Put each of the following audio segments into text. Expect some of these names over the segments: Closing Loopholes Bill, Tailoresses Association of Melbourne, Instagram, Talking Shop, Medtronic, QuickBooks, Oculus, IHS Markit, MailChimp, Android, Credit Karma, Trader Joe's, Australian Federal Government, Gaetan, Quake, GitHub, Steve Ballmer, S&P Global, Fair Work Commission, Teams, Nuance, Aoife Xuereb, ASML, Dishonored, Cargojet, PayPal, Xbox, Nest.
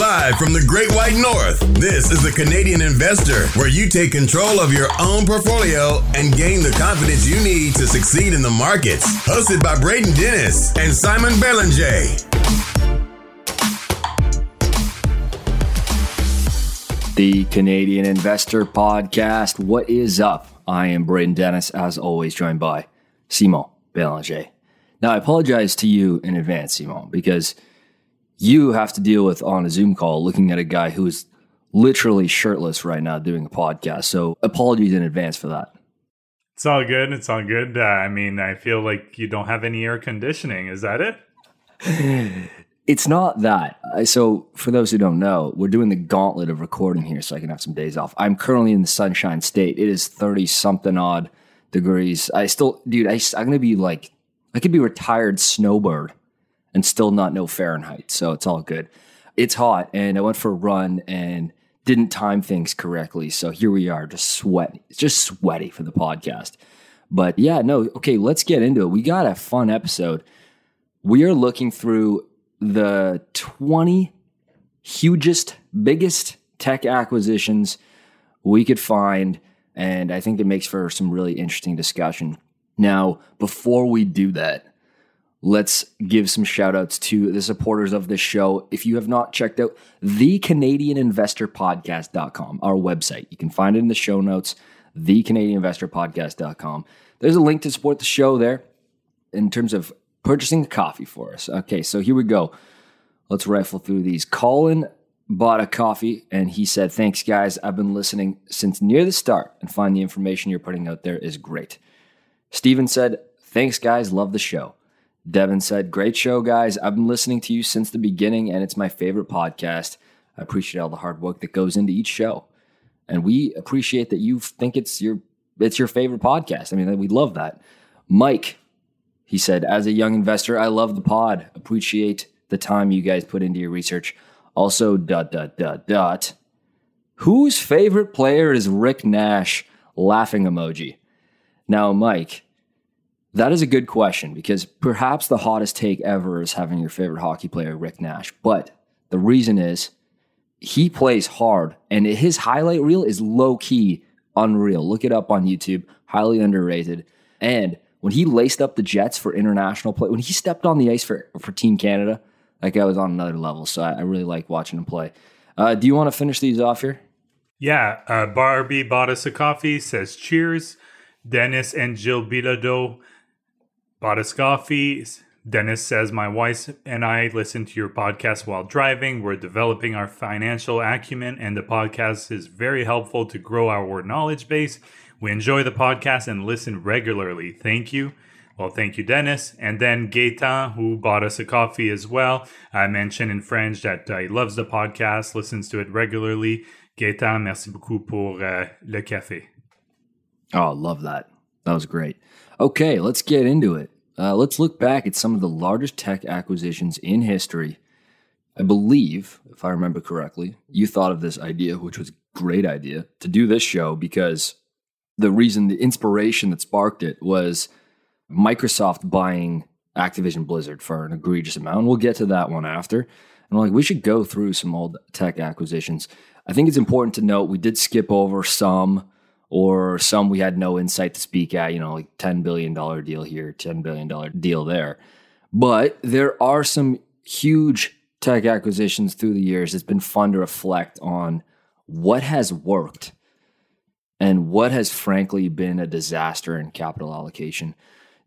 Live from the Great White North, this is The Canadian Investor, where you take control of your own portfolio and gain the confidence you need to succeed in the markets. Hosted by Braden Dennis and Simon Belanger. The Canadian Investor Podcast. What is up? I am Braden Dennis, as always, joined by Simon Belanger. Now, I apologize to you in advance, Simon, because you have to deal with, on a Zoom call, looking at a guy who is literally shirtless right now doing a podcast. So apologies in advance for that. It's all good. It's all good. I mean, I feel like you don't have any air conditioning. Is that it? It's not that. So for those who don't know, we're doing the gauntlet of recording here so I can have some days off. I'm currently in the sunshine state. It is 30-something odd degrees. I still, dude, I'm going to be like, I could be retired snowbird and still not know Fahrenheit. So it's all good. It's hot. And I went for a run and didn't time things correctly. So here we are, just sweaty. It's just sweaty for the podcast. But yeah, no. Okay, let's get into it. We got a fun episode. We are looking through the 20 hugest, biggest tech acquisitions we could find. And I think it makes for some really interesting discussion. Now, before we do that, let's give some shout outs to the supporters of this show. If you have not checked out the thecanadianinvestorpodcast.com, our website, you can find it in the show notes, thecanadianinvestorpodcast.com. There's a link to support the show there in terms of purchasing a coffee for us. Okay, so here we go. Let's rifle through these. Colin bought a coffee and he said, "Thanks, guys. I've been listening since near the start and find the information you're putting out there is great." Steven said, "Thanks, guys. Love the show." Devin said, "Great show, guys. I've been listening to you since the beginning, and it's my favorite podcast. I appreciate all the hard work that goes into each show." And we appreciate that you think it's your favorite podcast. I mean, we love that. Mike, he said, "As a young investor, I love the pod. Appreciate the time you guys put into your research. Also, ... Whose favorite player is Rick Nash? Laughing emoji." Now, Mike, that is a good question, because perhaps the hottest take ever is having your favorite hockey player, Rick Nash. But the reason is he plays hard, and his highlight reel is low-key unreal. Look it up on YouTube. Highly underrated. And when he laced up the Jets for international play, when he stepped on the ice for Team Canada, that guy was on another level. So I really like watching him play. Do you want to finish these off here? Yeah. Barbie bought us a coffee, says cheers. Dennis and Jill Bidado bought us coffee. Dennis says, "My wife and I listen to your podcast while driving. We're developing our financial acumen, and the podcast is very helpful to grow our knowledge base. We enjoy the podcast and listen regularly. Thank you." Well, thank you, Dennis. And then Gaetan, who bought us a coffee as well. I mentioned in French that he loves the podcast, listens to it regularly. Gaetan, merci beaucoup pour le café. Oh, love that. That was great. Okay, let's get into it. Let's look back at some of the largest tech acquisitions in history. I believe, if I remember correctly, you thought of this idea, which was a great idea, to do this show because the reason, the inspiration that sparked it was Microsoft buying Activision Blizzard for an egregious amount. We'll get to that one after. And we're like, we should go through some old tech acquisitions. I think it's important to note we did skip over some, or some we had no insight to speak at, you know, like $10 billion deal here, $10 billion deal there. But there are some huge tech acquisitions through the years. It's been fun to reflect on what has worked and what has frankly been a disaster in capital allocation.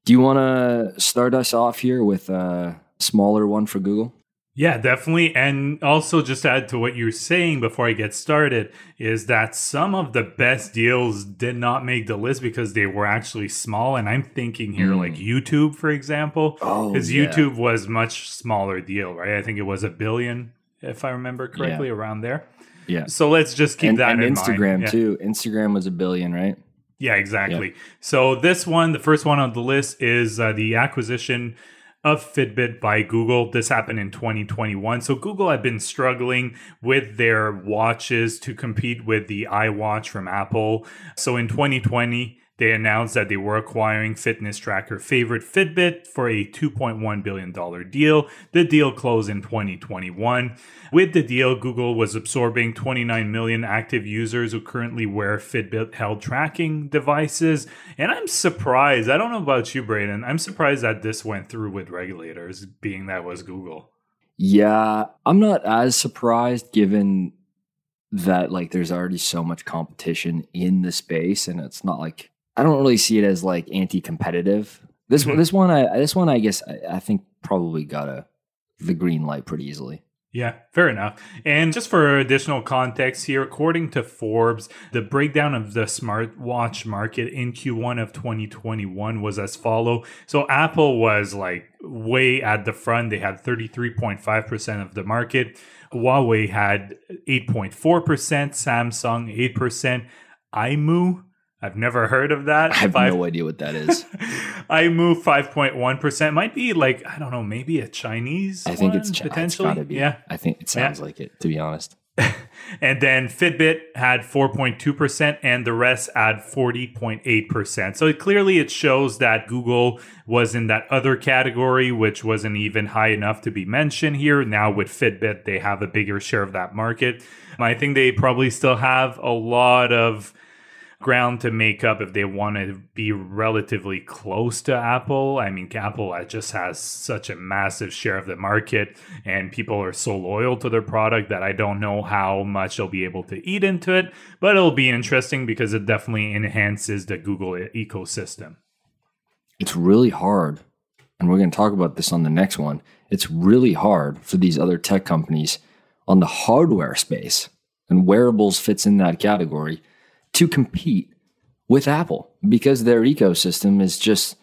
Do you want to start us off here with a smaller one for Google? Yeah, definitely. And also just to add to what you were saying before I get started is that some of the best deals did not make the list because they were actually small. And I'm thinking here like YouTube, for example, because YouTube was much smaller deal, right? I think it was $1 billion, if I remember correctly, around there. Yeah. So let's just keep that in mind. And Instagram too. Instagram was $1 billion, right? Yeah, exactly. Yep. So this one, the first one on the list is the acquisition of Fitbit by Google. This happened in 2021. So Google had been struggling with their watches to compete with the iWatch from Apple. So in 2020, They announced that they were acquiring fitness tracker favorite Fitbit for a $2.1 billion deal. The deal closed in 2021. With the deal, Google was absorbing 29 million active users who currently wear Fitbit-held tracking devices. And I'm surprised, I don't know about you, Braden, I'm surprised that this went through with regulators, being that was Google. Yeah, I'm not as surprised given that like there's already so much competition in the space, and it's not like, I don't really see it as like anti-competitive. This one, I guess, I think probably got the green light pretty easily. Yeah, fair enough. And just for additional context here, according to Forbes, the breakdown of the smartwatch market in Q1 of 2021 was as follows. So Apple was like way at the front. They had 33.5% of the market. Huawei had 8.4%, Samsung 8%, iMu, I've never heard of that. I have no idea what that is. iMu 5.1%. Might be like, I don't know, maybe a Chinese one, I think it's potentially. It's gotta be. Yeah. I think it sounds like it, to be honest. And then Fitbit had 4.2% and the rest at 40.8%. So it shows that Google was in that other category, which wasn't even high enough to be mentioned here. Now with Fitbit, they have a bigger share of that market. I think they probably still have a lot of ground to make up if they want to be relatively close to Apple. I mean, Apple just has such a massive share of the market, and people are so loyal to their product that I don't know how much they'll be able to eat into it, but it'll be interesting because it definitely enhances the Google ecosystem. It's really hard, and we're going to talk about this on the next one. It's really hard for these other tech companies on the hardware space, and wearables fits in that category, to compete with Apple because their ecosystem is just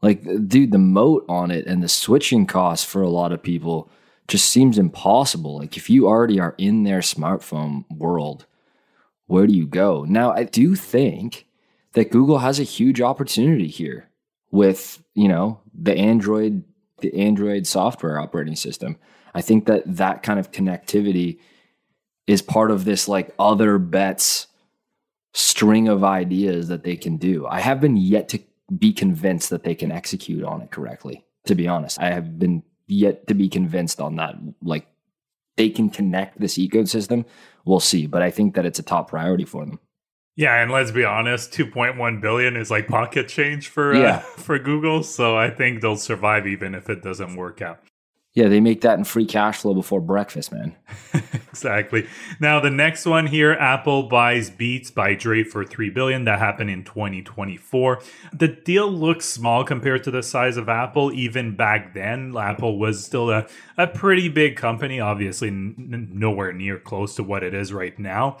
like, dude, the moat on it and the switching costs for a lot of people just seems impossible. Like if you already are in their smartphone world, where do you go? Now, I do think that Google has a huge opportunity here with, you know, the Android software operating system. I think that kind of connectivity is part of this like other bets string of ideas that they can do. I have been yet to be convinced that they can execute on it correctly, to be honest. I have been yet to be convinced on that. Like they can connect this ecosystem. We'll see. But I think that it's a top priority for them. Yeah. And let's be honest, 2.1 billion is like pocket change for Google. So I think they'll survive even if it doesn't work out. Yeah, they make that in free cash flow before breakfast, man. Exactly. Now, the next one here, Apple buys Beats by Dre for $3 billion. That happened in 2024. The deal looks small compared to the size of Apple. Even back then, Apple was still a pretty big company, obviously nowhere near close to what it is right now.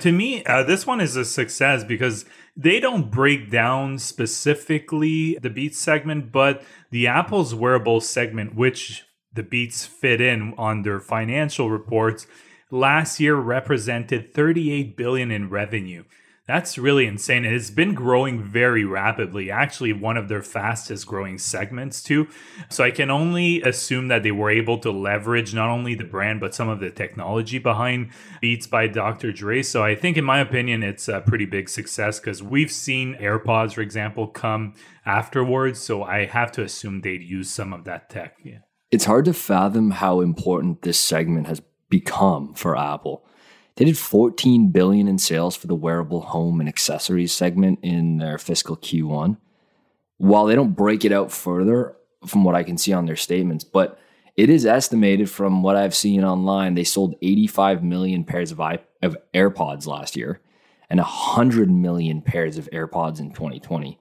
To me, this one is a success because they don't break down specifically the Beats segment, but the Apple's wearable segment, which the Beats fit in on their financial reports, last year represented $38 billion in revenue. That's really insane. And it's been growing very rapidly, actually one of their fastest growing segments too. So I can only assume that they were able to leverage not only the brand, but some of the technology behind Beats by Dr. Dre. So I think in my opinion, it's a pretty big success because we've seen AirPods, for example, come afterwards. So I have to assume they'd use some of that tech. Yeah. It's hard to fathom how important this segment has become for Apple. They did $14 billion in sales for the wearable home and accessories segment in their fiscal Q1. While they don't break it out further from what I can see on their statements, but it is estimated from what I've seen online, they sold 85 million pairs of AirPods last year and 100 million pairs of AirPods in 2020.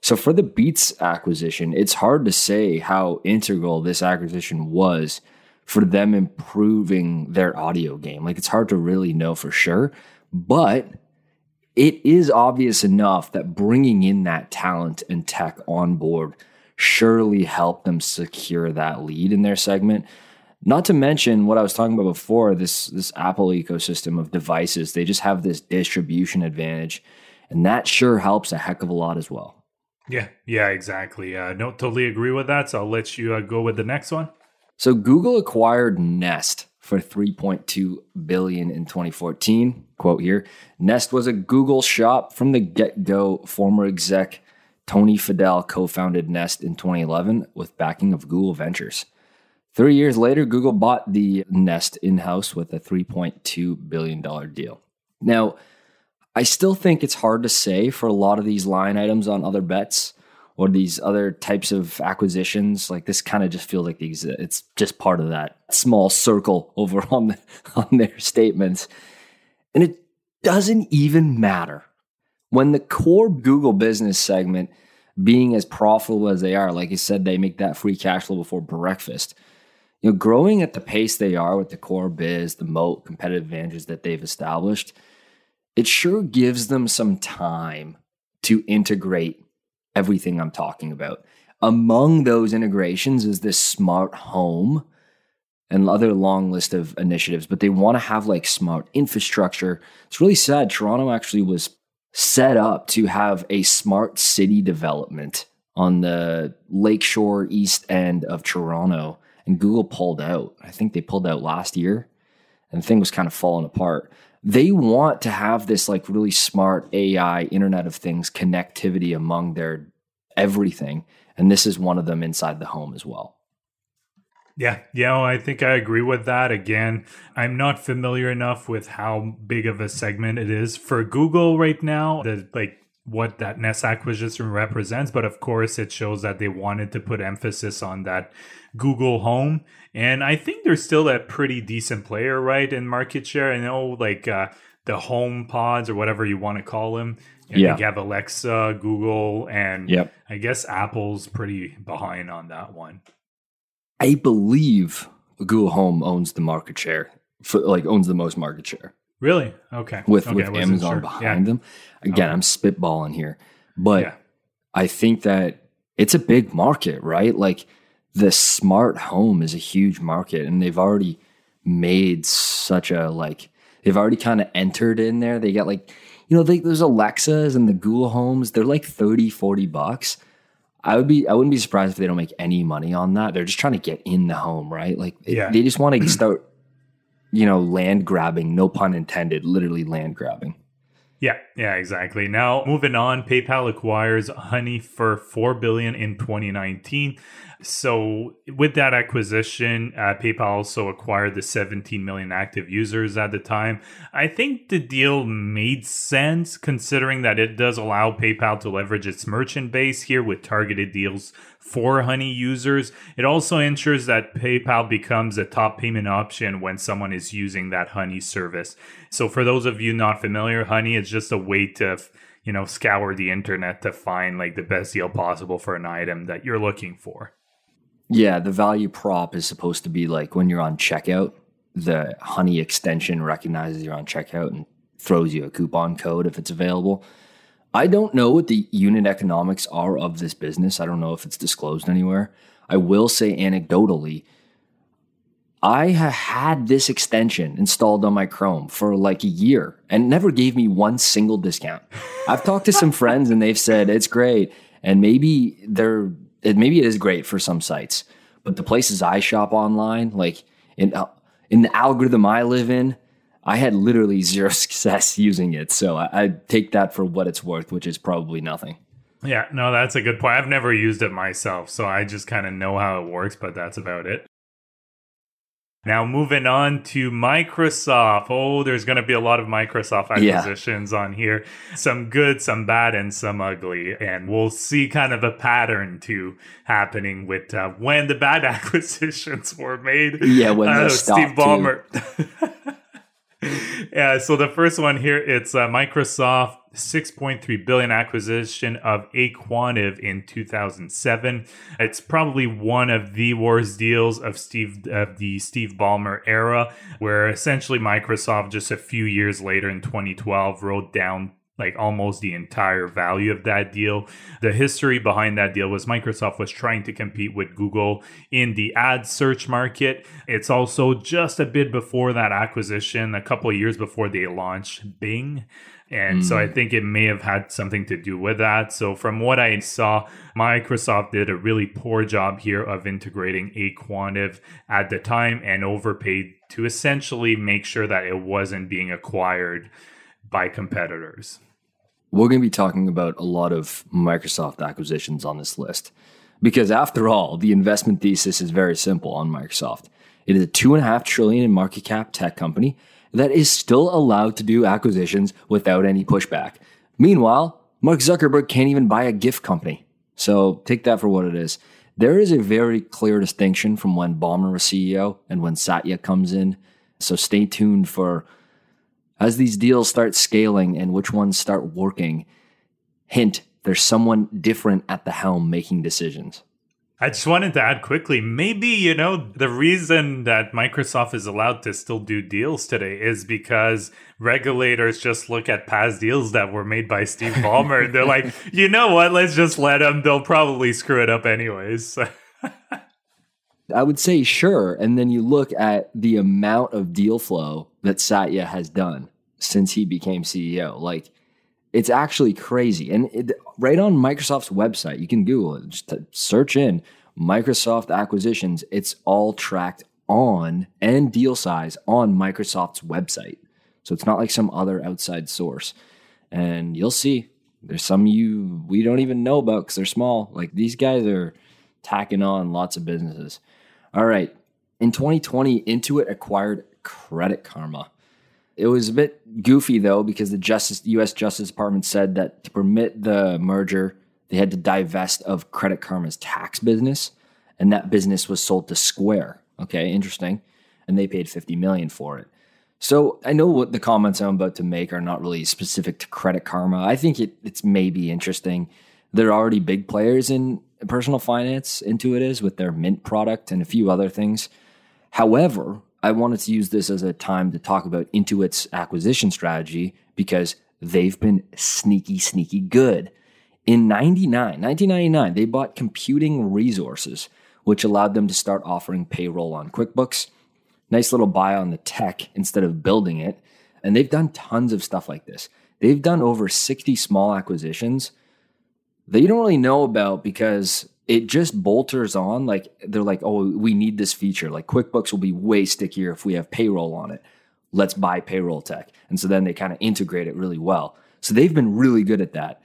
So for the Beats acquisition, it's hard to say how integral this acquisition was for them improving their audio game. Like it's hard to really know for sure, but it is obvious enough that bringing in that talent and tech on board surely helped them secure that lead in their segment. Not to mention what I was talking about before, this Apple ecosystem of devices, they just have this distribution advantage, and that sure helps a heck of a lot as well. Yeah, exactly. No, totally agree with that. So I'll let you go with the next one. So Google acquired Nest for $3.2 billion in 2014. Quote here, Nest was a Google shop from the get-go. Former exec Tony Fadell co-founded Nest in 2011 with backing of Google Ventures. 3 years later, Google bought the Nest in-house with a $3.2 billion deal. Now, I still think it's hard to say for a lot of these line items on other bets or these other types of acquisitions. Like this kind of just feels like these, it's just part of that small circle over on, on their statements. And it doesn't even matter. When the core Google business segment being as profitable as they are, like you said, they make that free cash flow before breakfast. You know, growing at the pace they are with the core biz, the moat, competitive advantages that they've established, it sure gives them some time to integrate everything I'm talking about. Among those integrations is this smart home and other long list of initiatives, but they want to have like smart infrastructure. It's really sad. Toronto actually was set up to have a smart city development on the lakeshore east end of Toronto, and Google pulled out. I think they pulled out last year, and the thing was kind of falling apart. They want to have this like really smart AI, Internet of Things connectivity among their everything, and this is one of them inside the home as well. Yeah, I think I agree with that. Again, I'm not familiar enough with how big of a segment it is for Google right now, what that Nest acquisition represents. But of course, it shows that they wanted to put emphasis on that Google Home. And I think they're still a pretty decent player, right, in market share. I know the Home Pods or whatever you want to call them. You have Alexa, Google, and I guess Apple's pretty behind on that one. I believe Google Home owns the market share, owns the most market share. Really? Okay. With Amazon behind them. Again, I'm spitballing here, but I think that it's a big market, right? Like the smart home is a huge market, and they've already made such a they've already kind of entered in there. They got there's Alexas and the Google Homes. They're like $30-$40. I wouldn't be surprised if they don't make any money on that. They're just trying to get in the home, right? They just want to start, land grabbing, no pun intended, literally land grabbing. Yeah, exactly. Now, moving on, PayPal acquires Honey for $4 billion in 2019. So with that acquisition, PayPal also acquired the 17 million active users at the time. I think the deal made sense considering that it does allow PayPal to leverage its merchant base here with targeted deals for Honey users. It also ensures that PayPal becomes a top payment option when someone is using that Honey service. So for those of you not familiar, Honey is just a way to scour the internet to find the best deal possible for an item that you're looking for. Yeah, the value prop is supposed to be when you're on checkout, the Honey extension recognizes you're on checkout and throws you a coupon code if it's available. I don't know what the unit economics are of this business. I don't know if it's disclosed anywhere. I will say anecdotally, I have had this extension installed on my Chrome for a year and never gave me one single discount. I've talked to some friends and they've said it's great. And maybe it is great for some sites, but the places I shop online, in the algorithm I live in, I had literally zero success using it. So I take that for what it's worth, which is probably nothing. Yeah, no, that's a good point. I've never used it myself, so I just kind of know how it works, but that's about it. Now, moving on to Microsoft. Oh, there's going to be a lot of Microsoft acquisitions on here. Some good, some bad, and some ugly. And we'll see kind of a pattern too happening with when the bad acquisitions were made. Yeah, when they stopped Steve Ballmer. Yeah, so the first one here, it's Microsoft $6.3 billion acquisition of aQuantive in 2007. It's probably one of the worst deals of the Steve Ballmer era, where essentially Microsoft just a few years later in 2012 wrote down like almost the entire value of that deal. The history behind that deal was Microsoft was trying to compete with Google in the ad search market. It's also just a bit before that acquisition, a couple of years before they launched Bing. And so I think it may have had something to do with that. So from what I saw, Microsoft did a really poor job here of integrating aQuantive at the time and overpaid to essentially make sure that it wasn't being acquired by competitors. We're going to be talking about a lot of Microsoft acquisitions on this list, because after all, the investment thesis is very simple on Microsoft. It is a $2.5 trillion in market cap tech company that is still allowed to do acquisitions without any pushback. Meanwhile, Mark Zuckerberg can't even buy a gift company. So take that for what it is. There is a very clear distinction from when Ballmer was CEO and when Satya comes in. So stay tuned for as these deals start scaling and which ones start working. Hint, there's someone different at the helm making decisions. I just wanted to add quickly, maybe, you know, the reason that Microsoft is allowed to still do deals today is because regulators just look at past deals that were made by Steve Ballmer. And they're like, you know what, let's just let them. They'll probably screw it up anyways. I would say sure. And then you look at the amount of deal flow that Satya has done since he became CEO. Like, it's actually crazy. And right on Microsoft's website, you can Google it, just search in Microsoft acquisitions. It's all tracked on and deal size on Microsoft's website. So it's not like some other outside source. And you'll see there's some we don't even know about because they're small. Like, these guys are tacking on lots of businesses. All right. In 2020, Intuit acquired Credit Karma. It was a bit goofy, though, because the U.S. Justice Department said that to permit the merger, they had to divest of Credit Karma's tax business, and that business was sold to Square. Okay, interesting. And they paid $50 million for it. So I know what the comments I'm about to make are not really specific to Credit Karma. I think it's maybe interesting. They're already big players in personal finance, Intuit is, with their Mint product and a few other things. However, I wanted to use this as a time to talk about Intuit's acquisition strategy because they've been sneaky, sneaky good. In 1999, they bought Computing Resources, which allowed them to start offering payroll on QuickBooks. Nice little buy on the tech instead of building it. And they've done tons of stuff like this. They've done over 60 small acquisitions that you don't really know about because it just bolters on. Like, they're like, oh, we need this feature. Like, QuickBooks will be way stickier if we have payroll on it. Let's buy payroll tech. And so then they kind of integrate it really well. So they've been really good at that.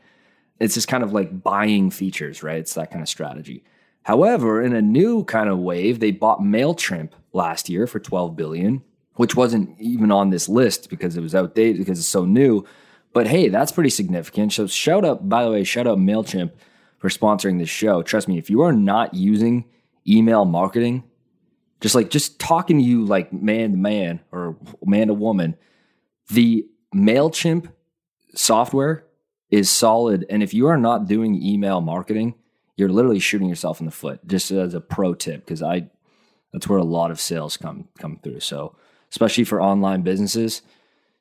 It's just kind of like buying features, right? It's that kind of strategy. However, in a new kind of wave, they bought MailChimp last year for $12 billion, which wasn't even on this list because it was outdated because it's so new. But hey, that's pretty significant. So shout out MailChimp for sponsoring this show. Trust me, if you are not using email marketing, just talking to you like man to man or man to woman, the MailChimp software is solid. And if you are not doing email marketing, you're literally shooting yourself in the foot. Just as a pro tip, because that's where a lot of sales come through. So especially for online businesses,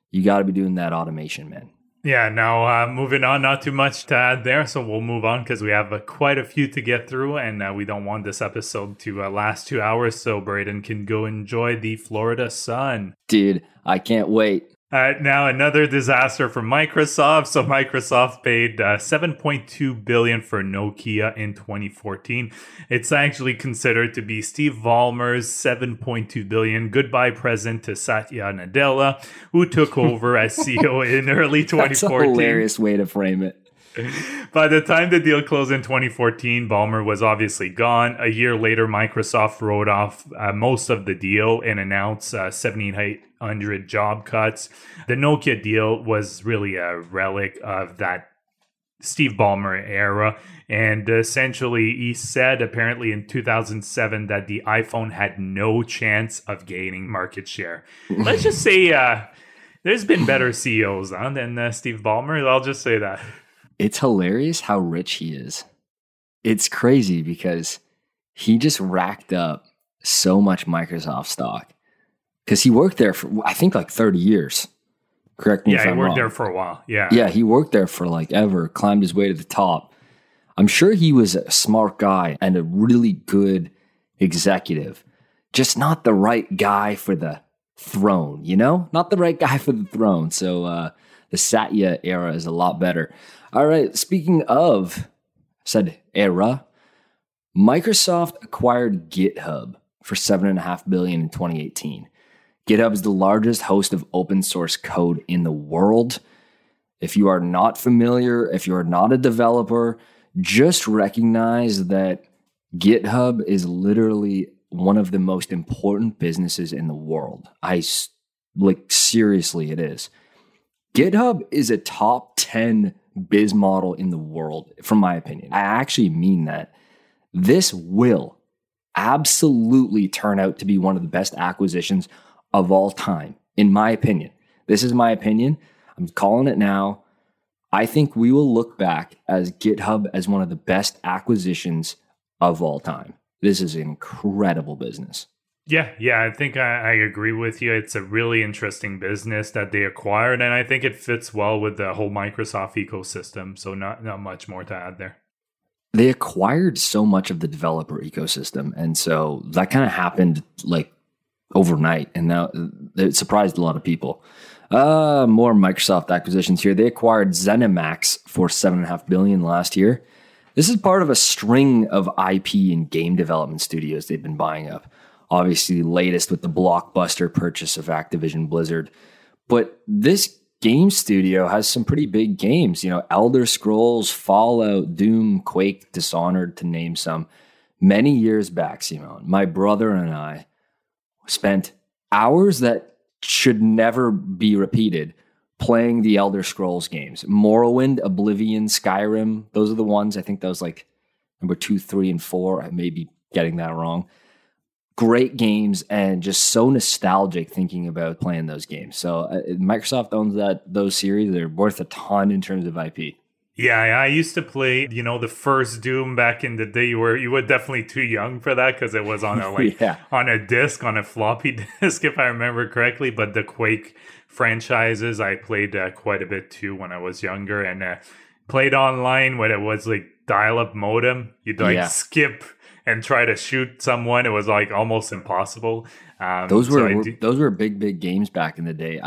you got to be doing that automation, man. Yeah, now moving on, not too much to add there, so we'll move on because we have quite a few to get through, and we don't want this episode to last 2 hours, so Braden can go enjoy the Florida sun. Dude, I can't wait. All right, now another disaster for Microsoft. So Microsoft paid $7.2 billion for Nokia in 2014. It's actually considered to be Steve Ballmer's $7.2 billion goodbye present to Satya Nadella, who took over as CEO in early 2014. That's a hilarious way to frame it. By the time the deal closed in 2014, Ballmer was obviously gone. A year later, Microsoft wrote off most of the deal and announced 7,800 job cuts. The Nokia deal was really a relic of that Steve Ballmer era. And essentially, he said apparently in 2007 that the iPhone had no chance of gaining market share. Let's just say there's been better CEOs than Steve Ballmer. I'll just say that. It's hilarious how rich he is. It's crazy because he just racked up so much Microsoft stock because he worked there for, I think, like 30 years. Correct me if I'm wrong. Yeah, he worked there for a while. Yeah, he worked there for like ever, climbed his way to the top. I'm sure he was a smart guy and a really good executive, just not the right guy for the throne, you know? Not the right guy for the throne. So the Satya era is a lot better. All right, speaking of said era, Microsoft acquired GitHub for $7.5 billion in 2018. GitHub is the largest host of open source code in the world. If you are not familiar, if you are not a developer, just recognize that GitHub is literally one of the most important businesses in the world. Seriously, it is. GitHub is a top 10 biz model in the world, from my opinion. I actually mean that. This will absolutely turn out to be one of the best acquisitions of all time, in my opinion. This is my opinion. I'm calling it now. I think we will look back as GitHub as one of the best acquisitions of all time. This is an incredible business. Yeah, I think I agree with you. It's a really interesting business that they acquired, and I think it fits well with the whole Microsoft ecosystem, so not much more to add there. They acquired so much of the developer ecosystem, and so that kind of happened like overnight, and now it surprised a lot of people. More Microsoft acquisitions here. They acquired ZeniMax for $7.5 billion last year. This is part of a string of IP and game development studios they've been buying up. Obviously, latest with the blockbuster purchase of Activision Blizzard. But this game studio has some pretty big games. You know, Elder Scrolls, Fallout, Doom, Quake, Dishonored, to name some. Many years back, Simone, my brother and I spent hours that should never be repeated playing the Elder Scrolls games. Morrowind, Oblivion, Skyrim, those are the ones. I think that was like number 2, 3, and 4. I may be getting that wrong. Great games, and just so nostalgic thinking about playing those games. So Microsoft owns those series. They're worth a ton in terms of IP. Yeah, I used to play, you know, the first Doom back in the day. You were definitely too young for that because it was on a floppy disk, if I remember correctly. But the Quake franchises, I played quite a bit too when I was younger, and played online when it was like dial-up modem. You'd skip and try to shoot someone. It was like almost impossible. Those were big games back in the day.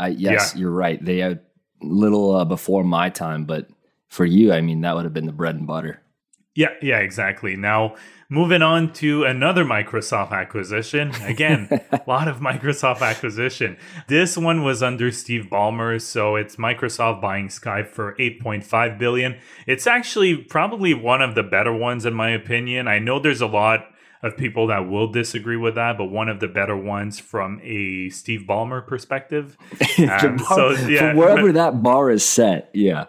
You're right. They had little before my time, but. For you, I mean, that would have been the bread and butter. Yeah, exactly. Now, moving on to another Microsoft acquisition. Again, a lot of Microsoft acquisition. This one was under Steve Ballmer, so it's Microsoft buying Skype for $8.5 billion. It's actually probably one of the better ones, in my opinion. I know there's a lot of people that will disagree with that, but one of the better ones from a Steve Ballmer perspective. From wherever that bar is set, yeah.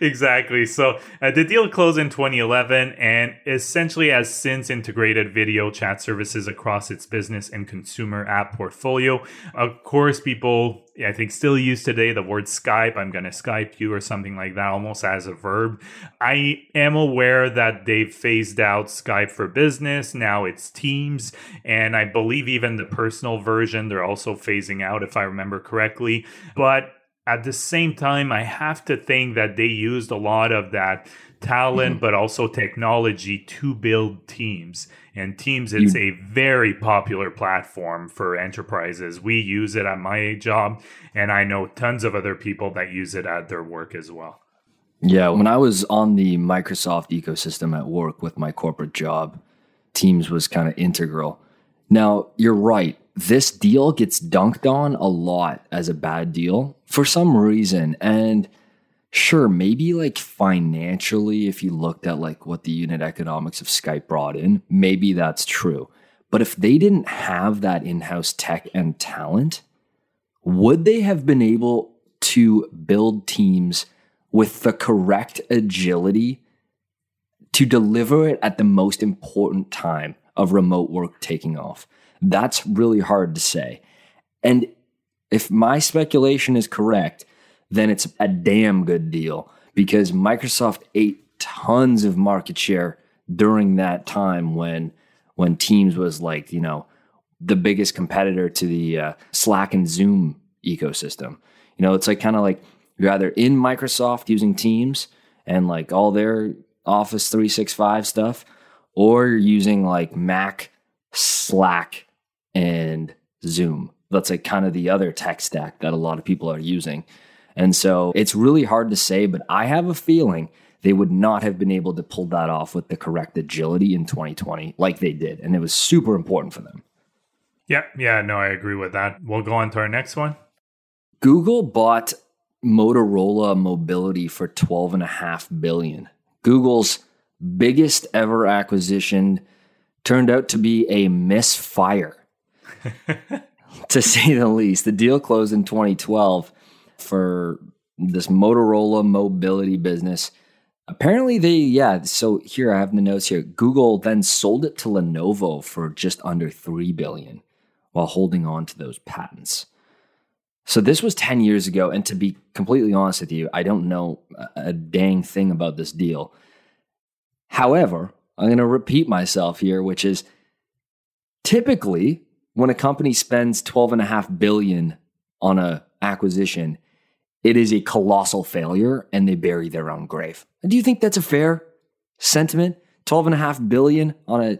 Exactly. So the deal closed in 2011 and essentially has since integrated video chat services across its business and consumer app portfolio. Of course, people, I think, still use today the word Skype. I'm going to Skype you or something like that, almost as a verb. I am aware that they've phased out Skype for Business. Now it's Teams. And I believe even the personal version, they're also phasing out, if I remember correctly. But at the same time, I have to think that they used a lot of that talent, but also technology to build Teams. And Teams, it's a very popular platform for enterprises. We use it at my job, and I know tons of other people that use it at their work as well. Yeah, when I was on the Microsoft ecosystem at work with my corporate job, Teams was kind of integral. Now, you're right. This deal gets dunked on a lot as a bad deal for some reason. And sure, maybe like financially, if you looked at like what the unit economics of Skype brought in, maybe that's true. But if they didn't have that in-house tech and talent, would they have been able to build Teams with the correct agility to deliver it at the most important time of remote work taking off? That's really hard to say. And if my speculation is correct, then it's a damn good deal because Microsoft ate tons of market share during that time when Teams was like, you know, the biggest competitor to the Slack and Zoom ecosystem. You know, it's like kind of like you're either in Microsoft using Teams and like all their Office 365 stuff, or you're using like Mac, Slack, and Zoom. That's like kind of the other tech stack that a lot of people are using. And so it's really hard to say, but I have a feeling they would not have been able to pull that off with the correct agility in 2020 like they did. And it was super important for them. Yeah, no, I agree with that. We'll go on to our next one. Google bought Motorola Mobility for $12.5 billion. Google's biggest ever acquisition turned out to be a misfire, to say the least. The deal closed in 2012 for this Motorola Mobility business. Apparently they, so here I have the notes here. Google then sold it to Lenovo for just under $3 billion while holding on to those patents. So this was 10 years ago. And to be completely honest with you, I don't know a dang thing about this deal. However, I'm going to repeat myself here, which is typically when a company spends $12.5 billion on an acquisition, it is a colossal failure and they bury their own grave. Do you think that's a fair sentiment? $12.5 billion on a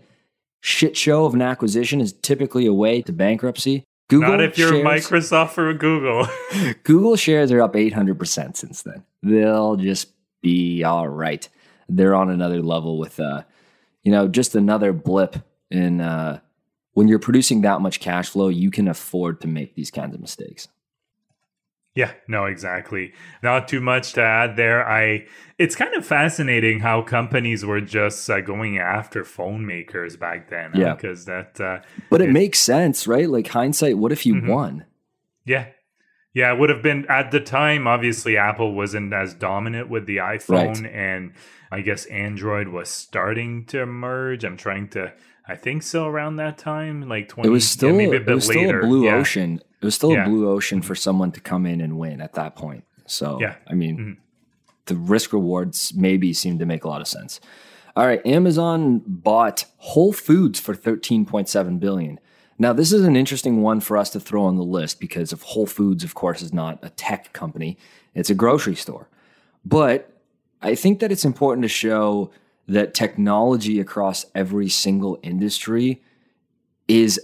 shit show of an acquisition is typically a way to bankruptcy. Google Not if you're shares, Microsoft or Google. Google shares are up 800% since then. They'll just be all right. They're on another level with, just another blip. And when you're producing that much cash flow, you can afford to make these kinds of mistakes. Yeah, no, exactly. Not too much to add there. It's kind of fascinating how companies were just going after phone makers back then. Yeah. Because but it makes sense, right? Like hindsight, what if you won? Yeah, it would have been at the time, obviously, Apple wasn't as dominant with the iPhone. Right. And I guess Android was starting to emerge. I think so around that time, like 20. It was still, maybe a bit later. Still a blue ocean. It was still a blue ocean for someone to come in and win at that point. So, the risk rewards maybe seemed to make a lot of sense. All right. Amazon bought Whole Foods for $13.7 billion. Now, this is an interesting one for us to throw on the list because of Whole Foods, of course, is not a tech company. It's a grocery store. But I think that it's important to show that technology across every single industry is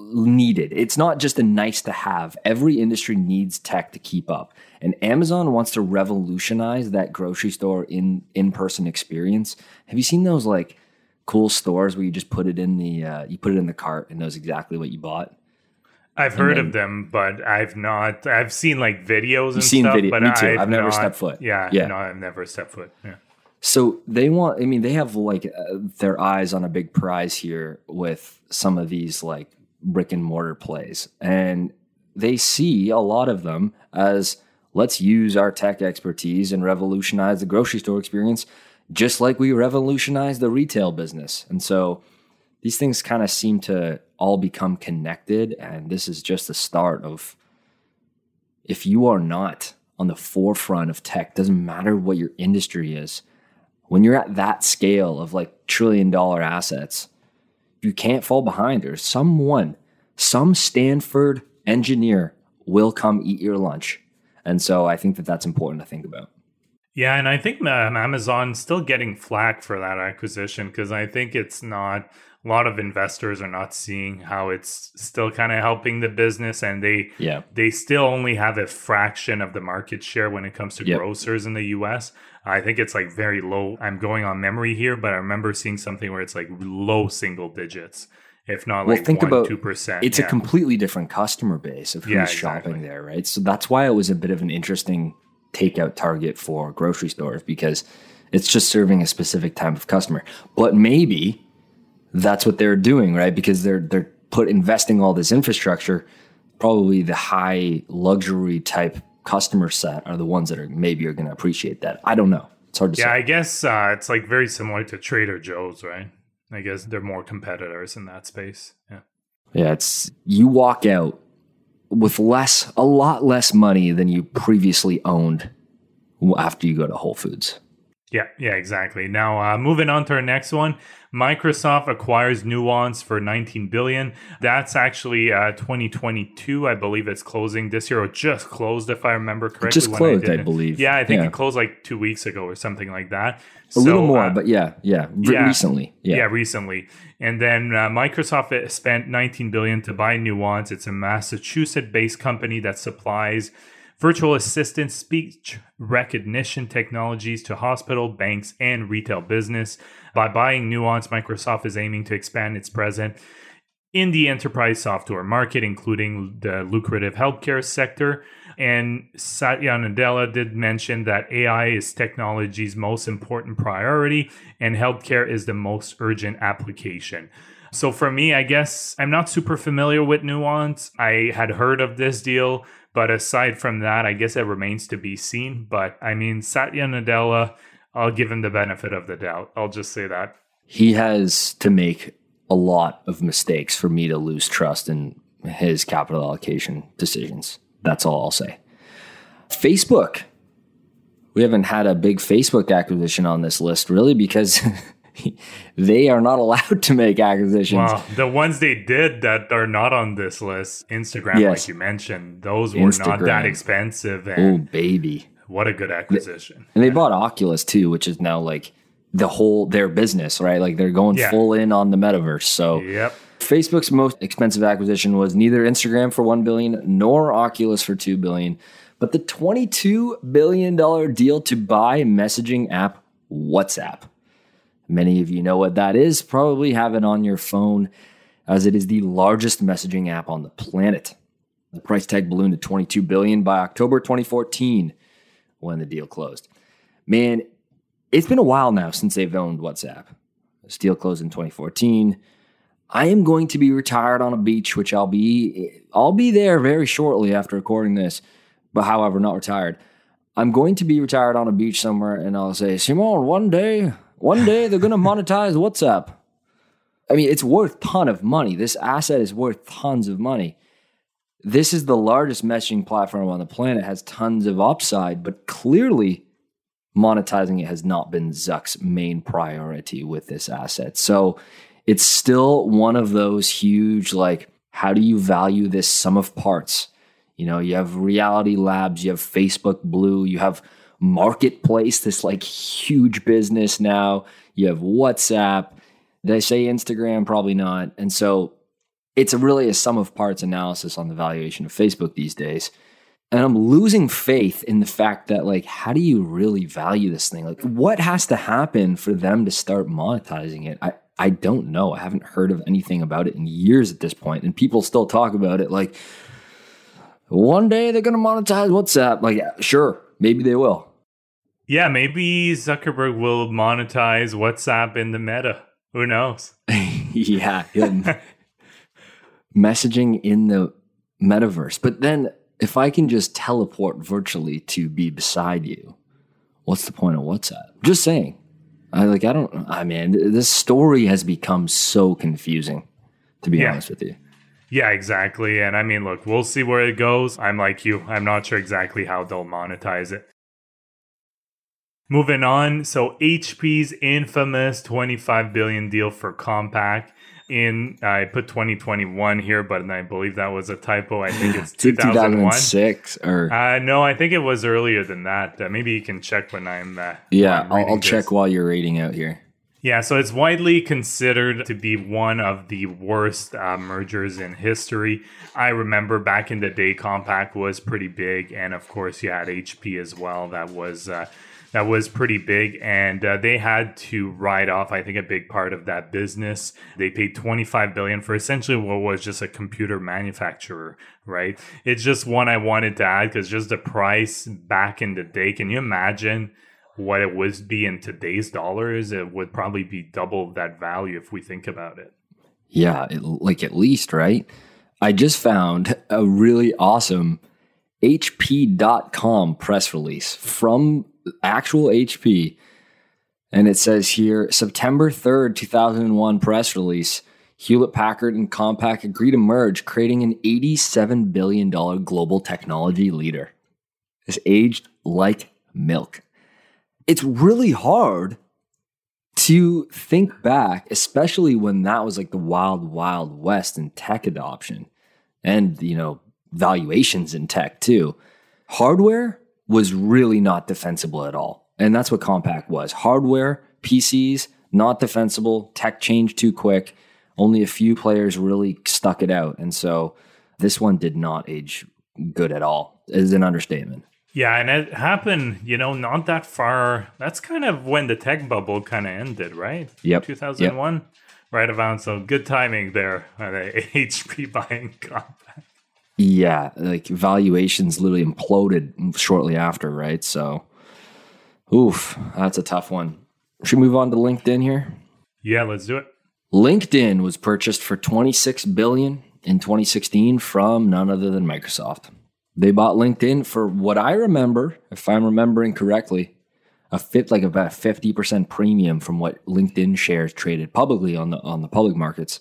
needed. It's not just a nice to have. Every industry needs tech to keep up. And Amazon wants to revolutionize that grocery store in-person experience. Have you seen those like cool stores where you just put it in the cart and knows exactly what you bought? I've heard of them, but I've not. I've seen like videos and stuff, but I've never stepped foot. Yeah, no, I've never stepped foot. Yeah. So they want, they have like their eyes on a big prize here with some of these like brick and mortar plays. And they see a lot of them as let's use our tech expertise and revolutionize the grocery store experience, just like we revolutionized the retail business. And so these things kind of seem to all become connected. And this is just the start of, if you are not on the forefront of tech, doesn't matter what your industry is, when you're at that scale of like $1 trillion assets, you can't fall behind. Or some Stanford engineer will come eat your lunch. And so I think that that's important to think about. Yeah. And I think Amazon's still getting flack for that acquisition because I think it's not, a lot of investors are not seeing how it's still kind of helping the business. And they still only have a fraction of the market share when it comes to grocers in the US. I think it's like very low. I'm going on memory here, but I remember seeing something where it's like low single digits, if not like 1-2%. It's a completely different customer base of who's shopping there, right? So that's why it was a bit of an interesting takeout target for grocery stores because it's just serving a specific type of customer. But maybe that's what they're doing, right? Because they're investing all this infrastructure. Probably the high luxury type customer set are the ones that are going to appreciate that. I don't know. It's hard to say. Yeah, I guess it's like very similar to Trader Joe's, right? I guess they're more competitors in that space. Yeah. It's you walk out with a lot less money than you previously owned after you go to Whole Foods. Yeah, exactly. Now, moving on to our next one, Microsoft acquires Nuance for $19 billion. That's actually 2022. I believe it's closing this year, or just closed, if I remember correctly. Just closed, I believe. Yeah, I think it closed like 2 weeks ago or something like that. A little more, but yeah, recently. Yeah, recently. And then Microsoft spent $19 billion to buy Nuance. It's a Massachusetts-based company that supplies virtual assistant speech recognition technologies to hospital, banks, and retail business. By buying Nuance, Microsoft is aiming to expand its presence in the enterprise software market, including the lucrative healthcare sector. And Satya Nadella did mention that AI is technology's most important priority, and healthcare is the most urgent application. So for me, I guess I'm not super familiar with Nuance. I had heard of this deal, but aside from that, I guess it remains to be seen. But I mean, Satya Nadella, I'll give him the benefit of the doubt. I'll just say that. He has to make a lot of mistakes for me to lose trust in his capital allocation decisions. That's all I'll say. Facebook. We haven't had a big Facebook acquisition on this list, really, because they are not allowed to make acquisitions. Wow. The ones they did that are not on this list, Instagram, like you mentioned, those were not that expensive. And oh, baby. What a good acquisition. And they bought Oculus too, which is now like their business, right? Like they're going full in on the metaverse. So Facebook's most expensive acquisition was neither Instagram for $1 billion nor Oculus for $2 billion, but the $22 billion deal to buy messaging app WhatsApp. Many of you know what that is, probably have it on your phone, as it is the largest messaging app on the planet. The price tag ballooned to $22 billion by October 2014 when the deal closed. Man, it's been a while now since they've owned WhatsApp. This deal closed in 2014. I am going to be retired on a beach, which I'll be there very shortly after recording this, but however, not retired. I'm going to be retired on a beach somewhere, and I'll say, Simon, one day they're going to monetize WhatsApp. I mean, it's worth a ton of money. This asset is worth tons of money. This is the largest messaging platform on the planet, has tons of upside, but clearly monetizing it has not been Zuck's main priority with this asset. So it's still one of those huge, like, how do you value this sum of parts? You know, you have Reality Labs, you have Facebook Blue, you have Marketplace, this like huge business now. You have WhatsApp. Did I say Instagram? Probably not. And so it's really a sum of parts analysis on the valuation of Facebook these days. And I'm losing faith in the fact that, like, how do you really value this thing? Like, what has to happen for them to start monetizing it? I don't know. I haven't heard of anything about it in years at this point. And people still talk about it like, one day they're going to monetize WhatsApp. Like, sure, maybe they will. Yeah, maybe Zuckerberg will monetize WhatsApp in the meta. Who knows? Messaging in the metaverse. But then if I can just teleport virtually to be beside you, what's the point of WhatsApp? Just saying. This story has become so confusing, to be honest with you. Yeah, exactly. And I mean, look, we'll see where it goes. I'm like you. I'm not sure exactly how they'll monetize it. Moving on. So HP's infamous $25 billion deal for Compaq I put 2021 here, but I believe that was a typo. I think it's 2006 or no, I think it was earlier than that. Maybe you can check when I'm I'll check while you're reading out here. Yeah, so it's widely considered to be one of the worst mergers in history. I remember back in the day, Compaq was pretty big, and of course, you had HP as well. That was pretty big, and they had to write off, I think, a big part of that business. They paid $25 billion for essentially what was just a computer manufacturer, right? It's just one I wanted to add because just the price back in the day. Can you imagine what it would be in today's dollars? It would probably be double that value if we think about it. Yeah, at least, right? I just found a really awesome HP.com press release from actual HP. And it says here, September 3rd, 2001 press release, Hewlett-Packard and Compaq agree to merge, creating an $87 billion global technology leader. It's aged like milk. it's really hard to think back, especially when that was like the wild, wild west in tech adoption and, you know, valuations in tech too. Hardware was really not defensible at all. And that's what Compaq was. Hardware, PCs, not defensible. Tech changed too quick. Only a few players really stuck it out. And so this one did not age good at all, is an understatement. Yeah, and it happened, you know, not that far. That's kind of when the tech bubble kind of ended, right? Yep. 2001? Yep. Right around, so good timing there. HP buying Compaq. Yeah, like valuations literally imploded shortly after, right? So, oof, that's a tough one. Should we move on to LinkedIn here? Yeah, let's do it. LinkedIn was purchased for $26 billion in 2016 from none other than Microsoft. They bought LinkedIn for what I remember, if I'm remembering correctly, about 50% premium from what LinkedIn shares traded publicly on the public markets.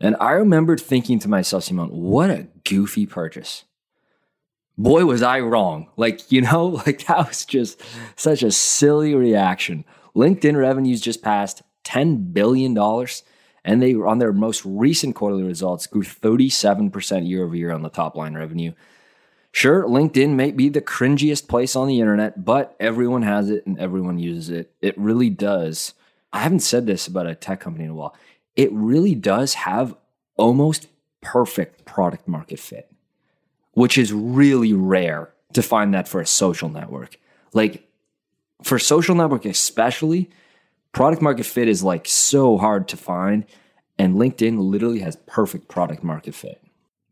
And I remembered thinking to myself, Simon, what a goofy purchase. Boy, was I wrong. That was just such a silly reaction. LinkedIn revenues just passed $10 billion. And they, on their most recent quarterly results, grew 37% year over year on the top line revenue. Sure, LinkedIn may be the cringiest place on the internet, but everyone has it and everyone uses it. It really does. I haven't said this about a tech company in a while. It really does have almost perfect product market fit, which is really rare to find that for a social network. Like for social network especially, product market fit is like so hard to find, and LinkedIn literally has perfect product market fit.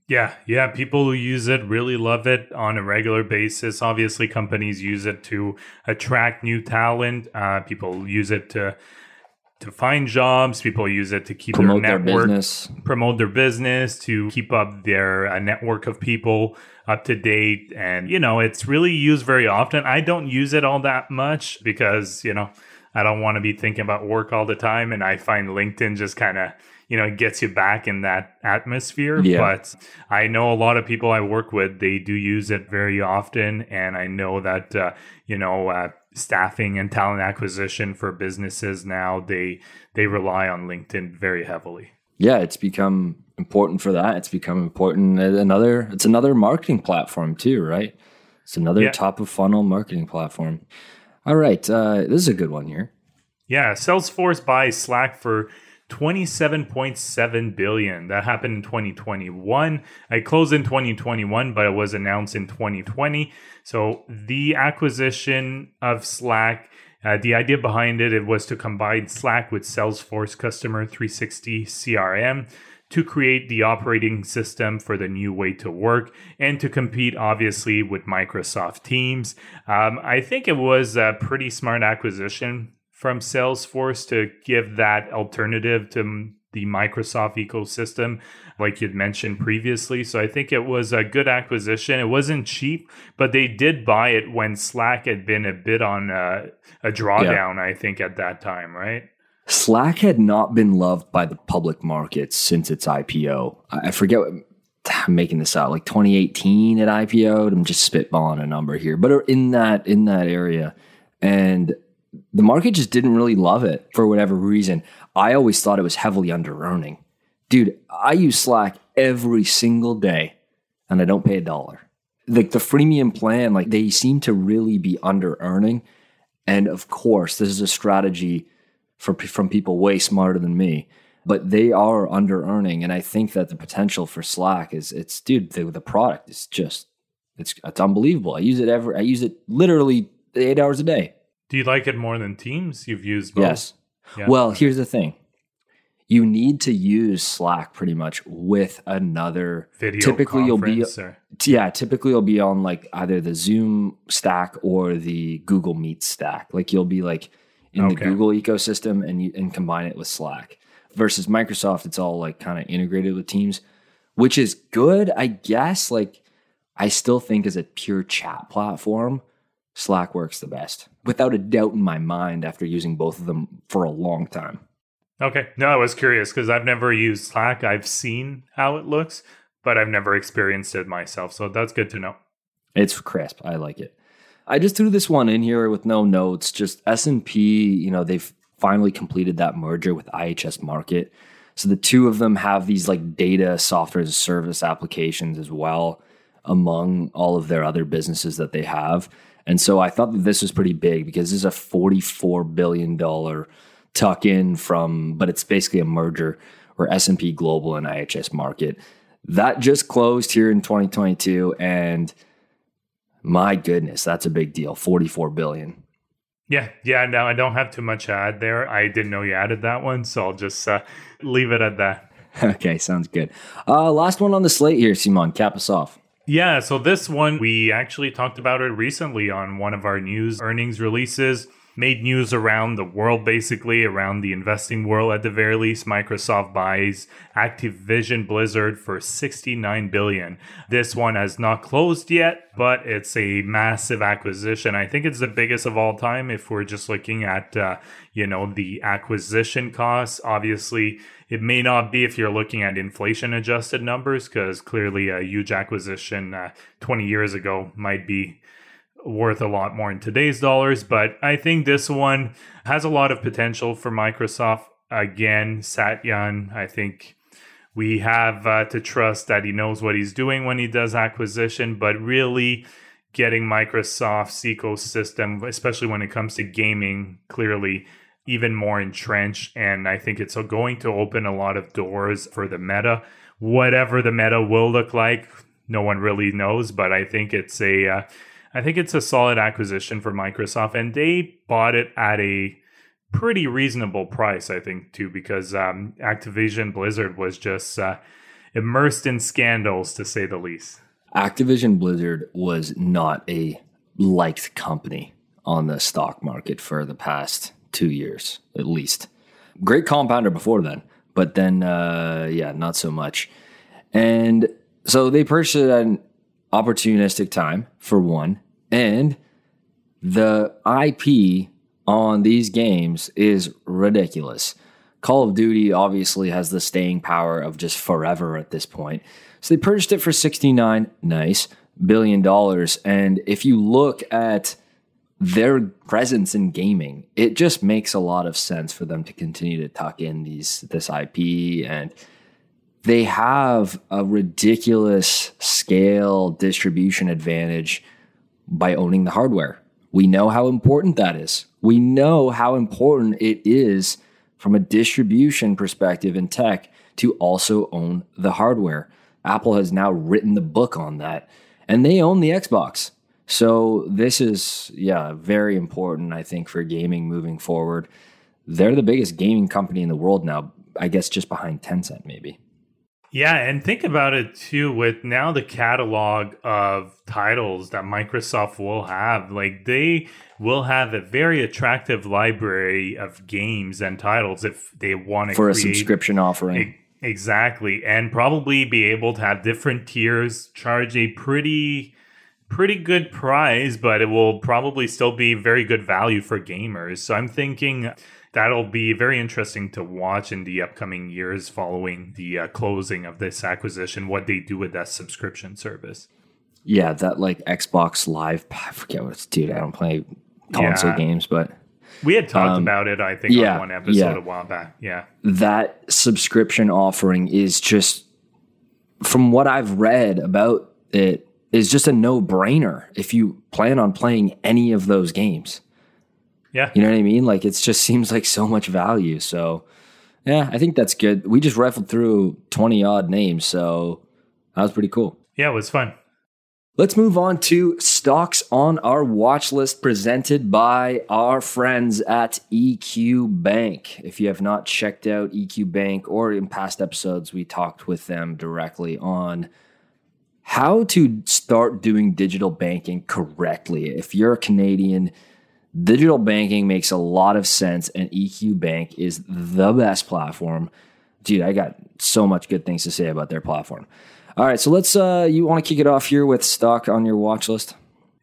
Yeah. People who use it really love it on a regular basis. Obviously, companies use it to attract new talent. People use it to find jobs. People use it to keep their network, promote their business, to keep up their network of people up to date. And, you know, it's really used very often. I don't use it all that much because, you know, I don't want to be thinking about work all the time. And I find LinkedIn just kind of, you know, it gets you back in that atmosphere. Yeah. But I know a lot of people I work with, they do use it very often. And I know that, staffing and talent acquisition for businesses now, they rely on LinkedIn very heavily. Yeah, it's become important for that. It's become important. It's another marketing platform too, right? It's another top of funnel marketing platform. All right. This is a good one here. Yeah. Salesforce buys Slack for $27.7 billion. That happened in 2021. It closed in 2021, but it was announced in 2020. So the acquisition of Slack, the idea behind it was to combine Slack with Salesforce Customer 360 CRM to create the operating system for the new way to work and to compete, obviously, with Microsoft Teams. I think it was a pretty smart acquisition from Salesforce to give that alternative to the Microsoft ecosystem, like you'd mentioned previously. So I think it was a good acquisition. It wasn't cheap, but they did buy it when Slack had been a bit on a drawdown, I think, at that time, right? Slack had not been loved by the public markets since its IPO. I forget, I'm making this out, like 2018 it IPO'd. I'm just spitballing a number here, but in that area. And the market just didn't really love it for whatever reason. I always thought it was heavily under-earning. Dude, I use Slack every single day and I don't pay $1. Like the freemium plan, like they seem to really be under-earning. And of course, this is a strategy from people way smarter than me, but they are under-earning. And I think that the potential for Slack the product is just, it's unbelievable. I use it literally 8 hours a day. Do you like it more than Teams? You've used both. Yes. Yeah. Well, here's the thing. You need to use Slack pretty much with another video conference. Typically you'll be on like either the Zoom stack or the Google Meet stack. Like you'll be like in the Google ecosystem and combine it with Slack. Versus Microsoft, it's all like kind of integrated with Teams, which is good, I guess. Like I still think as a pure chat platform, Slack works the best, without a doubt in my mind, after using both of them for a long time. Okay. No, I was curious because I've never used Slack. I've seen how it looks, but I've never experienced it myself. So that's good to know. It's crisp. I like it. I just threw this one in here with no notes. Just S&P, you know, they've finally completed that merger with IHS Markit. So the two of them have these like data software as a service applications as well among all of their other businesses that they have. And so I thought that this was pretty big because this is a $44 billion tuck in from, but it's basically a merger where S&P Global and IHS Markit. That just closed here in 2022. And my goodness, that's a big deal. $44 billion. Yeah. No, I don't have too much to add there. I didn't know you added that one. So I'll just leave it at that. Okay. Sounds good. Last one on the slate here, Simon, cap us off. Yeah, so this one, we actually talked about it recently on one of our news earnings releases. Made news around the world, basically, around the investing world at the very least. Microsoft buys Activision Blizzard for $69 billion. This one has not closed yet, but it's a massive acquisition. I think it's the biggest of all time if we're just looking at, the acquisition costs. Obviously, it may not be if you're looking at inflation-adjusted numbers, because clearly a huge acquisition 20 years ago might be worth a lot more in today's dollars. But I think this one has a lot of potential for Microsoft. Again, Satya, I think we have to trust that he knows what he's doing when he does acquisition, but really getting Microsoft's ecosystem, especially when it comes to gaming, clearly even more entrenched. And I think it's going to open a lot of doors for the meta, whatever the meta will look like. No one really knows, but I think it's a solid acquisition for Microsoft, and they bought it at a pretty reasonable price, I think, too, because Activision Blizzard was just immersed in scandals, to say the least. Activision Blizzard was not a liked company on the stock market for the past 2 years, at least. Great compounder before then, but then, not so much. And so they purchased it at an opportunistic time, for one, and the IP on these games is ridiculous. Call of Duty obviously has the staying power of just forever at this point. So they purchased it for $69 billion. And if you look at their presence in gaming, it just makes a lot of sense for them to continue to tuck in this IP, and they have a ridiculous scale distribution advantage by owning the hardware. We know how important that is. We know how important it is from a distribution perspective in tech to also own the hardware. Apple has now written the book on that, and they own the Xbox. So this is, very important, I think, for gaming moving forward. They're the biggest gaming company in the world now, I guess just behind Tencent maybe. Yeah, and think about it too, with now the catalog of titles that Microsoft will have, like they will have a very attractive library of games and titles if they want to for a subscription offering. Exactly, and probably be able to have different tiers, charge a pretty good price, but it will probably still be very good value for gamers. So I'm thinking that'll be very interesting to watch in the upcoming years following the closing of this acquisition, what they do with that subscription service. Yeah, that like Xbox Live, I forget what it's, dude, I don't play console games, but we had talked about it, I think, on one episode a while back. Yeah. That subscription offering is just, from what I've read about it, is just a no-brainer if you plan on playing any of those games. Yeah. You know what I mean? Like, it just seems like so much value. So, yeah, I think that's good. We just rifled through 20-odd names, so that was pretty cool. Yeah, it was fun. Let's move on to stocks on our watch list presented by our friends at EQ Bank. If you have not checked out EQ Bank, or in past episodes, we talked with them directly on how to start doing digital banking correctly. If you're a Canadian, digital banking makes a lot of sense, and EQ Bank is the best platform. Dude, I got so much good things to say about their platform. All right, so let's, you want to kick it off here with stock on your watch list?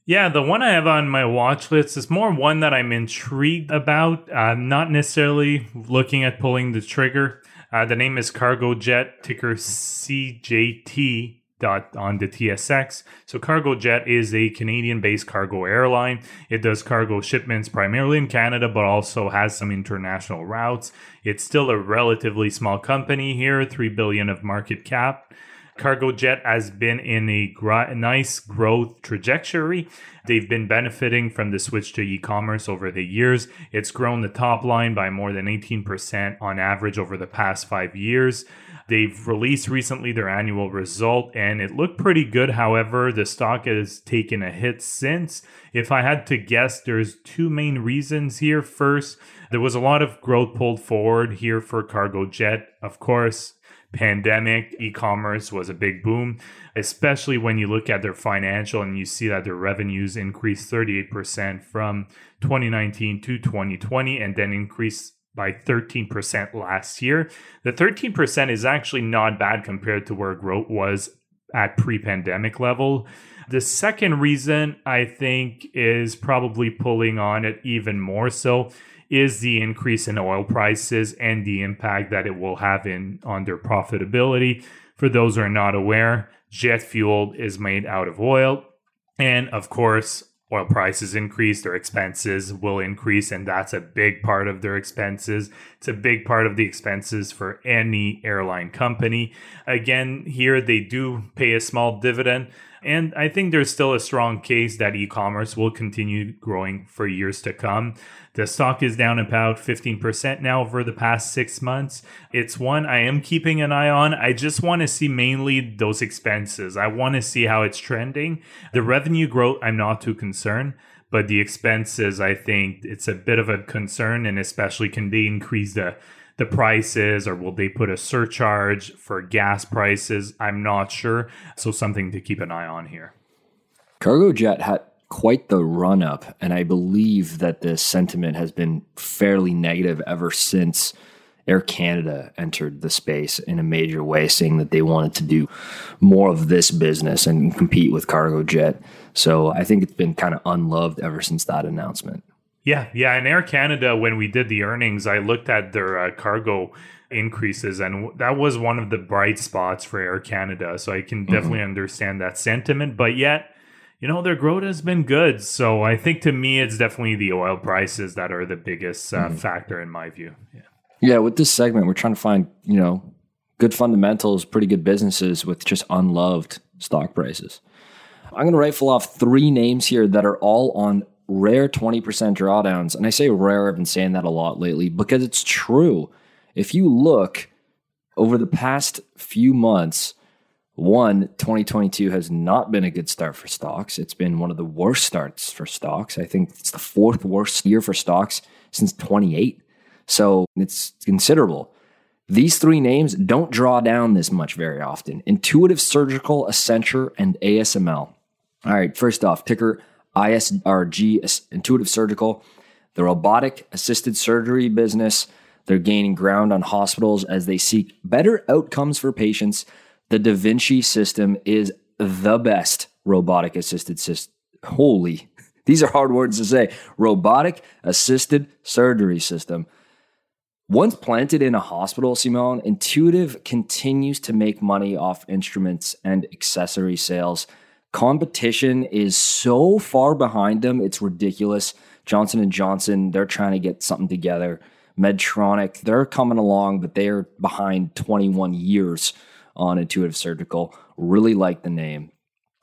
Yeah, the one I have on my watch list is more one that I'm intrigued about. I'm not necessarily looking at pulling the trigger. The name is Cargojet, ticker CJT. on the TSX. So Cargojet is a Canadian-based cargo airline. It does cargo shipments primarily in Canada, but also has some international routes. It's still a relatively small company here, $3 billion of market cap. Cargojet has been in a nice growth trajectory. They've been benefiting from the switch to e-commerce over the years. It's grown the top line by more than 18% on average over the past 5 years. They've released recently their annual result, and it looked pretty good. However, the stock has taken a hit since. If I had to guess, there's two main reasons here. First, there was a lot of growth pulled forward here for Cargojet, of course. Pandemic, e-commerce was a big boom, especially when you look at their financial and you see that their revenues increased 38% from 2019 to 2020 and then increased by 13% last year. The 13% is actually not bad compared to where growth was at pre-pandemic level. The second reason I think is probably pulling on it even more so is the increase in oil prices and the impact that it will have on their profitability. For those who are not aware, jet fuel is made out of oil. And of course, oil prices increase, their expenses will increase, and that's a big part of their expenses. It's a big part of the expenses for any airline company. Again, here they do pay a small dividend, and I think there's still a strong case that e-commerce will continue growing for years to come. The stock is down about 15% now over the past 6 months. It's one I am keeping an eye on. I just want to see mainly those expenses. I want to see how it's trending. The revenue growth, I'm not too concerned, but the expenses, I think it's a bit of a concern, and especially can they increase the prices, or will they put a surcharge for gas prices? I'm not sure. So something to keep an eye on here. Cargojet had quite the run up, and I believe that this sentiment has been fairly negative ever since Air Canada entered the space in a major way, saying that they wanted to do more of this business and compete with Cargojet. So I think it's been kind of unloved ever since that announcement. Yeah. And Air Canada, when we did the earnings, I looked at their cargo increases, and that was one of the bright spots for Air Canada. So I can definitely understand that sentiment. But yet, their growth has been good. So I think to me, it's definitely the oil prices that are the biggest factor in my view. Yeah. With this segment, we're trying to find, good fundamentals, pretty good businesses with just unloved stock prices. I'm going to rifle off three names here that are all on rare 20% drawdowns. And I say rare, I've been saying that a lot lately because it's true. If you look over the past few months, 2022 has not been a good start for stocks. It's been one of the worst starts for stocks. I think it's the fourth worst year for stocks since 28. So it's considerable. These three names don't draw down this much very often. Intuitive Surgical, Accenture, and ASML. All right, first off, ticker ISRG, Intuitive Surgical, the robotic-assisted surgery business. They're gaining ground on hospitals as they seek better outcomes for patients. The Da Vinci system is the best robotic-assisted system. Holy, these are hard words to say. Robotic-assisted surgery system. Once planted in a hospital, Simone, Intuitive continues to make money off instruments and accessory sales. Competition is so far behind them, it's ridiculous. Johnson & Johnson, they're trying to get something together. Medtronic, they're coming along, but they're behind 21 years on Intuitive Surgical. Really like the name.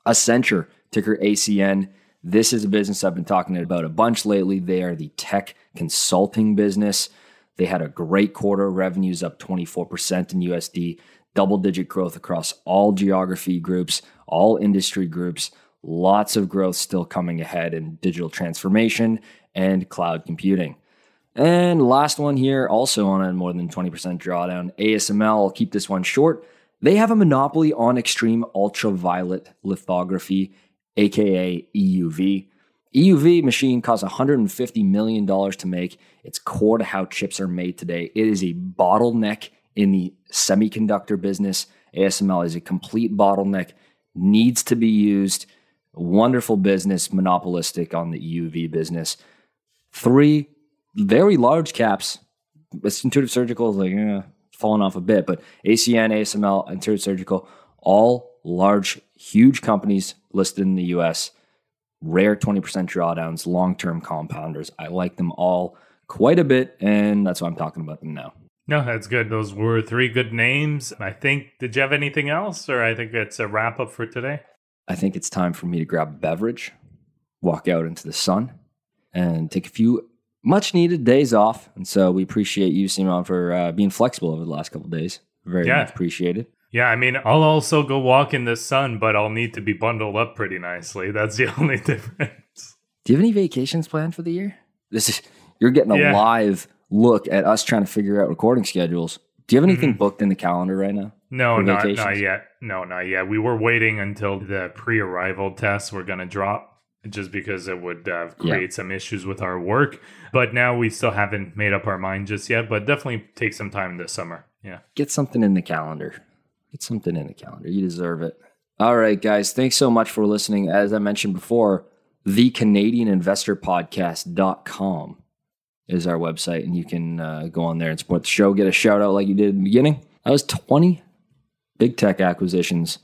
Accenture, ticker ACN. This is a business I've been talking about a bunch lately. They are the tech consulting business. They had a great quarter. Revenues up 24% in USD. Double-digit growth across all geography groups, all industry groups, lots of growth still coming ahead in digital transformation and cloud computing. And last one here, also on a more than 20% drawdown, ASML. I'll keep this one short. They have a monopoly on extreme ultraviolet lithography, aka EUV. EUV machine costs $150 million to make. It's core to how chips are made today. It is a bottleneck in the semiconductor business. ASML is a complete bottleneck, needs to be used. Wonderful business, monopolistic on the EUV business. Three very large caps. Intuitive Surgical is falling off a bit, but ACN, ASML, Intuitive Surgical, all large, huge companies listed in the US, rare 20% drawdowns, long-term compounders. I like them all quite a bit, and that's why I'm talking about them now. No, that's good. Those were three good names. I think, did you have anything else? Or I think that's a wrap up for today. I think it's time for me to grab a beverage, walk out into the sun, and take a few much needed days off. And so we appreciate you, Simon, for being flexible over the last couple of days. Very much appreciated. Yeah, I mean, I'll also go walk in the sun, but I'll need to be bundled up pretty nicely. That's the only difference. Do you have any vacations planned for the year? You're getting a live look at us trying to figure out recording schedules. Do you have anything booked in the calendar right now? No, not yet. No, not yet. We were waiting until the pre-arrival tests were going to drop, just because it would create some issues with our work. But now we still haven't made up our mind just yet, but definitely take some time this summer. Yeah. Get something in the calendar. You deserve it. All right, guys. Thanks so much for listening. As I mentioned before, thecanadianinvestorpodcast.com is our website, and you can go on there and support the show. Get a shout out like you did in the beginning. That was 20 big tech acquisitions.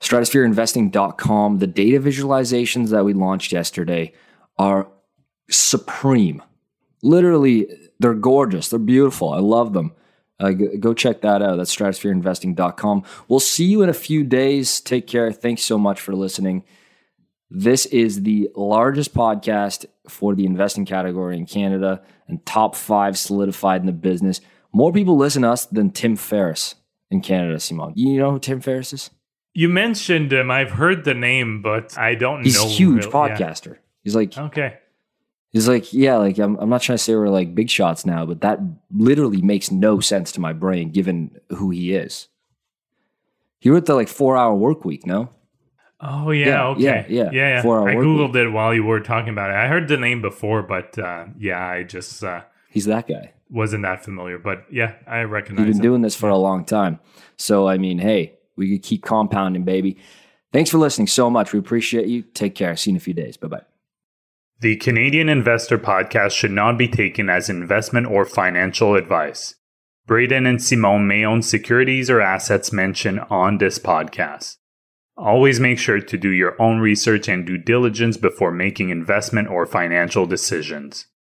StratosphereInvesting.com. The data visualizations that we launched yesterday are supreme. Literally, they're gorgeous. They're beautiful. I love them. Go check that out. That's stratosphereinvesting.com. We'll see you in a few days. Take care. Thanks so much for listening. This is the largest podcast for the investing category in Canada and top 5 solidified in the business. More people listen to us than Tim Ferriss in Canada, Simon. You know who Tim Ferriss is? You mentioned him. I've heard the name, but I don't know. He's a huge podcaster. Yeah. He's like, I'm not trying to say we're like big shots now, but that literally makes no sense to my brain given who he is. He wrote the 4-hour work week, no? Oh, yeah. Okay. Yeah. 4-hour work week. I Googled it while you were talking about it. I heard the name before, but I just... he's that guy. Wasn't that familiar, but yeah, I recognize him. He's been doing this for a long time. So, I mean, hey, we could keep compounding, baby. Thanks for listening so much. We appreciate you. Take care. See you in a few days. Bye-bye. The Canadian Investor Podcast should not be taken as investment or financial advice. Braden and Simon may own securities or assets mentioned on this podcast. Always make sure to do your own research and due diligence before making investment or financial decisions.